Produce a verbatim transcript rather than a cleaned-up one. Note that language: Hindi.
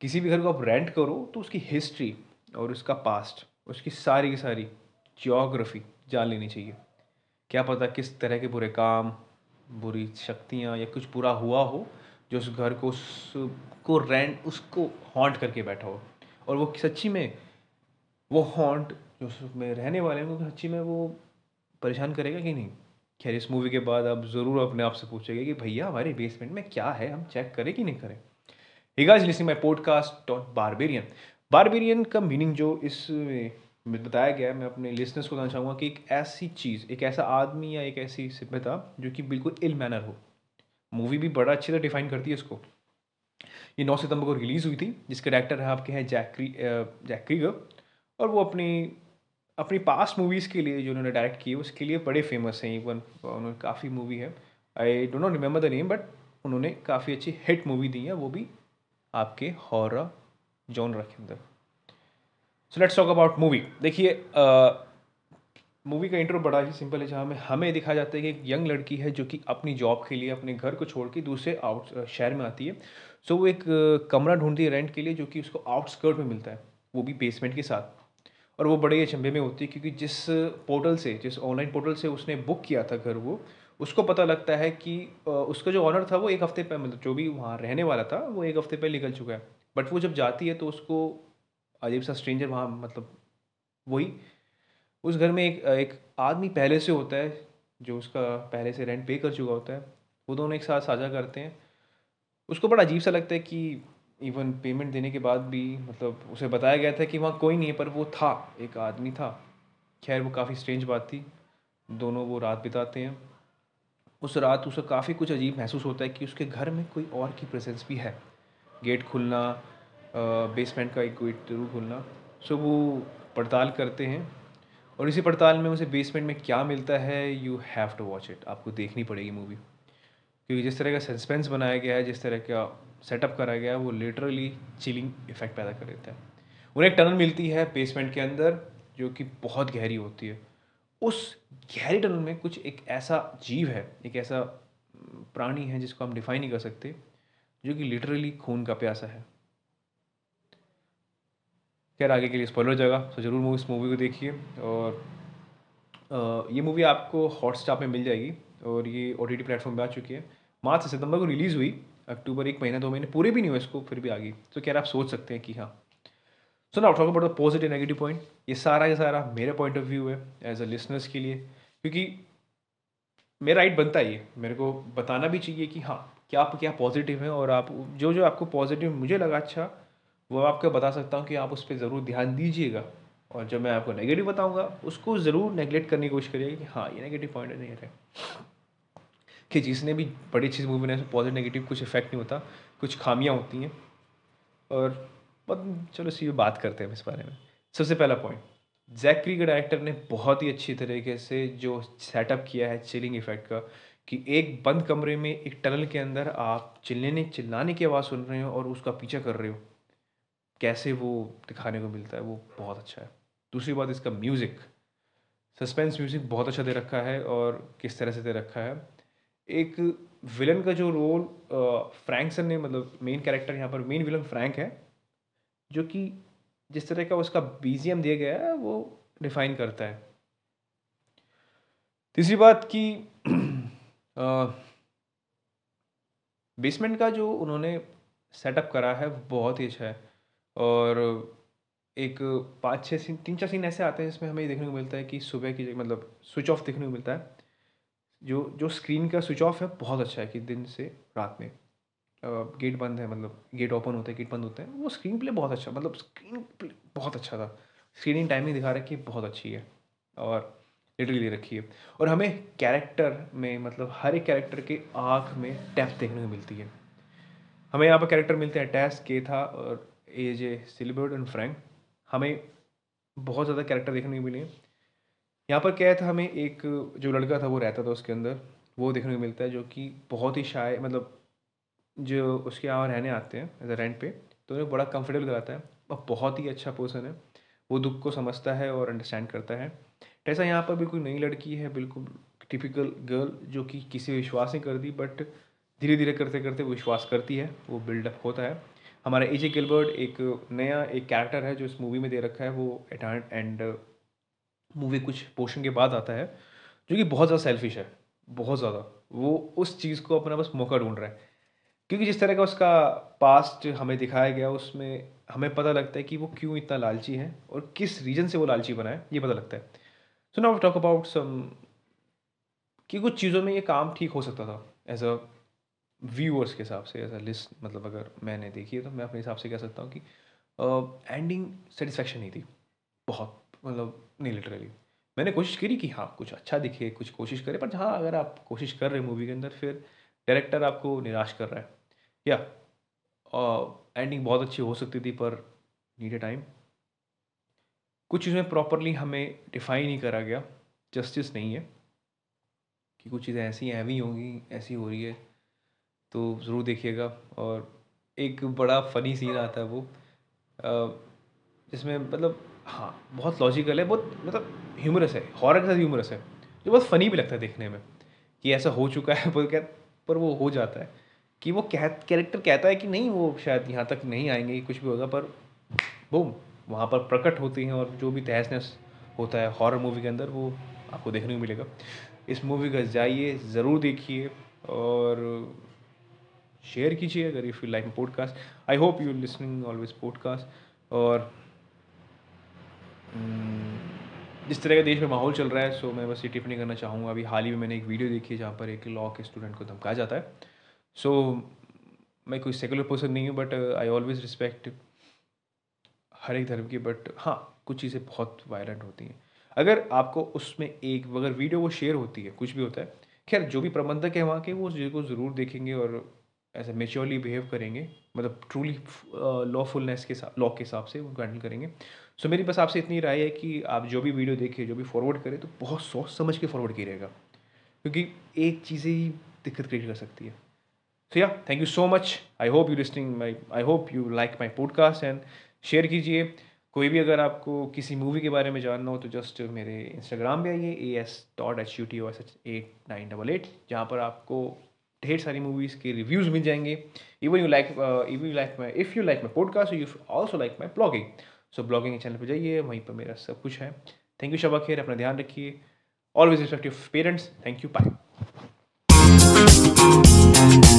किसी भी घर को आप रेंट करो तो उसकी हिस्ट्री और उसका पास्ट, उसकी सारी की सारी जियोग्राफी जान लेनी चाहिए। क्या पता किस तरह के बुरे काम, बुरी शक्तियाँ या कुछ बुरा हुआ हो जो उस घर को उसको रेंट उसको हॉन्ट करके बैठा हो, और वो सच्ची में वो हॉन्ट जो उसमें रहने वाले हैं उनको सच्ची में वो परेशान करेगा कि नहीं। खैर, इस मूवी के बाद आप ज़रूर अपने आप से पूछेंगे कि भैया हमारे बेसमेंट में क्या है, हम चेक करें कि नहीं करें। Hey guys, listening my podcast on barbarian. Barbarian का मीनिंग जो इस में बताया गया है, मैं अपने लिसनर्स को कहना चाहूँगा कि एक ऐसी चीज़, एक ऐसा आदमी या एक ऐसी सभ्यता जो कि बिल्कुल इल मैनर हो। मूवी भी बड़ा अच्छे से डिफाइन करती है इसको। ये नौ सितंबर को रिलीज़ हुई थी, जिसके डायरेक्टर है आपके हैं जैक जैक क्रीगर, और वो अपनी अपनी पास्ट मूवीज़ के लिए जो उन्होंने डायरेक्ट की है उसके लिए बड़े फेमस हैं। इवन उन्होंने काफ़ी मूवी है, I don't not remember the name, but उन्होंने काफ़ी अच्छी हिट मूवी दी है, वो भी आपके हॉरर जॉनर के अंदर। So let's talk about movie. देखिए, मूवी का इंट्रो बड़ा ही सिंपल है, जहाँ में हमें दिखाया जाता है कि एक यंग लड़की है जो कि अपनी जॉब के लिए अपने घर को छोड़ के दूसरे आउट शहर में आती है। सो so, वो एक uh, कमरा ढूंढती है रेंट के लिए जो कि उसको आउटस्कर्ट में मिलता है, वो भी बेसमेंट के साथ। और वो बड़े अचंभे में होती है क्योंकि जिस पोर्टल से जिस ऑनलाइन पोर्टल से उसने बुक किया था घर, वो उसको पता लगता है कि उसका जो ऑनर था वो एक हफ्ते पहले, मतलब जो भी वहाँ रहने वाला था वो एक हफ्ते पहले निकल चुका है। बट वो जब जाती है तो उसको अजीब सा स्ट्रेंजर वहाँ, मतलब वही उस घर में एक एक आदमी पहले से होता है जो उसका पहले से रेंट पे कर चुका होता है। वो दोनों एक साथ साझा करते हैं। उसको बड़ा अजीब सा लगता है कि इवन पेमेंट देने के बाद भी, मतलब उसे बताया गया था कि वहाँ कोई नहीं है, पर वो था, एक आदमी था। खैर, वो काफ़ी स्ट्रेंज बात थी। दोनों वो रात बिताते हैं। उस रात उसे काफ़ी कुछ अजीब महसूस होता है कि उसके घर में कोई और की प्रेजेंस भी है। गेट खुलना, बेसमेंट का एक गेट जरूर खुलना। सो वो पड़ताल करते हैं और इसी पड़ताल में उसे बेसमेंट में क्या मिलता है, you have to watch it, आपको देखनी पड़ेगी मूवी, क्योंकि जिस तरह का सस्पेंस बनाया गया है, जिस तरह का सेटअप करा गया है, वो लिटरली चिलिंग इफेक्ट पैदा कर देता है। उन्हें एक टनल मिलती है बेसमेंट के अंदर जो कि बहुत गहरी होती है। उस गहरी टनल में कुछ एक ऐसा जीव है, एक ऐसा प्राणी है जिसको हम डिफाइन नहीं कर सकते, जो कि लिटरली खून का प्यासा है। खैर, आगे के लिए स्पॉइलर जगह, तो ज़रूर इस मूवी को देखिए। और आ, ये मूवी आपको हॉटस्टार पे मिल जाएगी और ये ओ टी टी प्लेटफॉर्म पर आ चुकी है। मार्च से सितंबर को रिलीज़ हुई। अक्टूबर, एक महीना दो महीने पूरे भी नहीं हुए इसको, फिर भी आ गई। तो क्या आप सोच सकते हैं कि हाँ। So now talk about the positive negative point. ये सारा का सारा मेरा पॉइंट ऑफ व्यू है एज अ लिसनर्स के लिए, क्योंकि मेरा राइट बनता है ये, मेरे को बताना भी चाहिए कि हाँ क्या आप क्या पॉजिटिव हैं, और आप जो जो आपको पॉजिटिव मुझे लगा अच्छा, वो आपको बता सकता हूँ कि आप उस पर ज़रूर ध्यान दीजिएगा। और जब मैं आपको नेगेटिव बताऊँगा उसको ज़रूर नेगलेक्ट करने की कोशिश करिएगा कि हाँ ये नेगेटिव पॉइंट नहीं है। कि जिसने भी बड़ी चीज़ मूवी बनाई उसमें पॉजिटिव नेगेटिव कुछ इफेक्ट नहीं होता, कुछ खामियां होती हैं। और चलो इसी पर बात करते हैं इस बारे में। सबसे पहला पॉइंट, जैक क्रीगर डायरेक्टर ने बहुत ही अच्छी तरीके से जो सेटअप किया है चिलिंग इफेक्ट का, कि एक बंद कमरे में एक टनल के अंदर आप चिल्लाने चिल्लाने की आवाज़ सुन रहे हो और उसका पीछा कर रहे हो, कैसे वो दिखाने को मिलता है, वो बहुत अच्छा है। दूसरी बात, इसका म्यूज़िक, सस्पेंस म्यूज़िक बहुत अच्छा दे रखा है, और किस तरह से दे रखा है। एक विलन का जो रोल फ्रैंकसन ने, मतलब मेन कैरेक्टर यहाँ पर, मेन विलन फ्रैंक है, जो कि जिस तरह का उसका बीजीएम दिया गया है वो डिफाइन करता है। तीसरी बात कि बेसमेंट का जो उन्होंने सेटअप करा है बहुत ही अच्छा है, और एक पाँच छः सीन, तीन चार सीन ऐसे आते हैं जिसमें हमें देखने को मिलता है कि सुबह की, मतलब स्विच ऑफ देखने को मिलता है। जो जो स्क्रीन का स्विच ऑफ है बहुत अच्छा है, कि दिन से रात में गेट बंद है, मतलब गेट ओपन होता है, गेट बंद होता है। वो स्क्रीन प्ले बहुत अच्छा, मतलब स्क्रीन प्ले बहुत अच्छा था। स्क्रीनिंग टाइमिंग दिखा रखी है बहुत अच्छी है और लिटरली रखी है। और हमें कैरेक्टर में, मतलब हर एक कैरेक्टर के आँख में डेप्थ देखने को मिलती है। हमें यहाँ पर कैरेक्टर मिलते हैं टैस, के था और ए जे सिलिबर्ड एंड फ्रैंक। हमें बहुत ज़्यादा कैरेक्टर देखने को मिले। यहाँ पर क्या था, हमें एक जो लड़का था वो रहता था उसके अंदर, वो देखने को मिलता है, जो कि बहुत ही शाय, मतलब जो उसके यहाँ रहने आते हैं एज अ रेंट पे, तो उन्हें बड़ा कंफर्टेबल कराता है और बहुत ही अच्छा पर्सन है। वो दुख को समझता है और अंडरस्टैंड करता है। टैसा यहाँ पर बिल्कुल नई लड़की है, बिल्कुल टिपिकल गर्ल, जो कि किसी विश्वास नहीं करती, बट धीरे धीरे करते करते वो विश्वास करती है, वो बिल्डअप होता है। हमारा एजे गिलबर्ट एक नया एक कैरेक्टर है जो इस मूवी में दे रखा है, वो एट एंड मूवी कुछ पोर्शन के बाद आता है, जो कि बहुत ज़्यादा सेल्फिश है, बहुत ज़्यादा वो उस चीज़ को अपना बस मौका ढूंढ रहा है, क्योंकि जिस तरह का उसका पास्ट हमें दिखाया गया उसमें हमें पता लगता है कि वो क्यों इतना लालची है और किस रीज़न से वो लालची बना है, ये पता लगता है। So now we talk about some कि कुछ चीज़ों में ये काम ठीक हो सकता था एज अ व्यूअर्स के हिसाब से, एज अ लिस्ट, मतलब अगर मैंने देखी है तो मैं अपने हिसाब से कह सकता हूँ कि एंडिंग uh, सेटिस्फेक्शन नहीं थी बहुत, मतलब नहीं लिटरली मैंने कोशिश करी कि हाँ कुछ अच्छा दिखे, कुछ कोशिश करे, पर जहाँ अगर आप कोशिश कर रहे मूवी के अंदर फिर डायरेक्टर आपको निराश कर रहा है। या एंडिंग uh, बहुत अच्छी हो सकती थी पर नीड ए टाइम। कुछ चीज़ें प्रॉपरली हमें डिफाइन नहीं करा गया, जस्टिस नहीं है कि कुछ चीज़ें ऐसी हैवी होंगी, ऐसी हो रही है तो ज़रूर देखिएगा। और एक बड़ा फ़नी सीन आता है वो जिसमें मतलब हाँ बहुत लॉजिकल है, बहुत मतलब ह्यूमरस है, हॉरर के साथ ह्यूमरस है, जो बहुत फ़नी भी लगता है देखने में कि ऐसा हो चुका है, पर क्या पर वो हो जाता है कि वो कह कैरेक्टर कहता है कि नहीं वो शायद यहाँ तक नहीं आएंगे, कुछ भी होगा, पर बूम वहाँ पर प्रकट होती हैं। और जो भी तहस नहस होता है हॉरर मूवी के अंदर वो आपको देखने को मिलेगा। इस मूवी का जाइए ज़रूर देखिए और शेयर कीजिए अगर if you like my podcast. I hope you listening always podcast. और जिस तरह का देश में माहौल चल रहा है सो मैं बस ये टिप्पणी करना चाहूँगा, अभी हाल ही में मैंने एक वीडियो देखी जहाँ पर एक लॉ के स्टूडेंट को धमकाया जाता है। सो मैं कोई सेकुलर पर्सन नहीं हूँ बट आई ऑलवेज रिस्पेक्ट हर एक धर्म की, बट हाँ कुछ चीज़ें बहुत वायलेंट होती हैं। अगर आपको उसमें एक अगर वीडियो वो शेयर होती है, कुछ भी होता है, खैर जो भी प्रबंधक है वहाँ के वो उस चीज़ को ज़रूर देखेंगे और ऐसे मेच्योरली बिहेव करेंगे, मतलब ट्रूली लॉफुलनेस के साथ, लॉ के हिसाब से वो हैंडल करेंगे। सो मेरी बस आपसे इतनी राय है कि आप जो भी वीडियो देखें, जो भी फॉरवर्ड करें तो बहुत सोच समझ के फॉरवर्ड कीजिएगा, क्योंकि एक चीज़ें ही दिक्कत क्रिएट कर सकती है। So yeah thank you so much. I hope you listening my I hope you like my podcast and share कीजिए। कोई भी अगर आपको किसी मूवी के बारे में जानना हो तो जस्ट मेरे इंस्टाग्राम पे आइए A S dot H U T O S H eight nine double eight जहाँ पर आपको ढेर सारी मूवीज़ के रिव्यूज़ मिल जाएंगे। Even you like even you like my if you like my podcast you also like my blogging. So blogging के चैनल पर जाइए, वहीं पर मेरा सब कुछ है। थैंक यू, शबा खैर, अपना ध्यान रखिए, always respect your parents. Thank you, bye.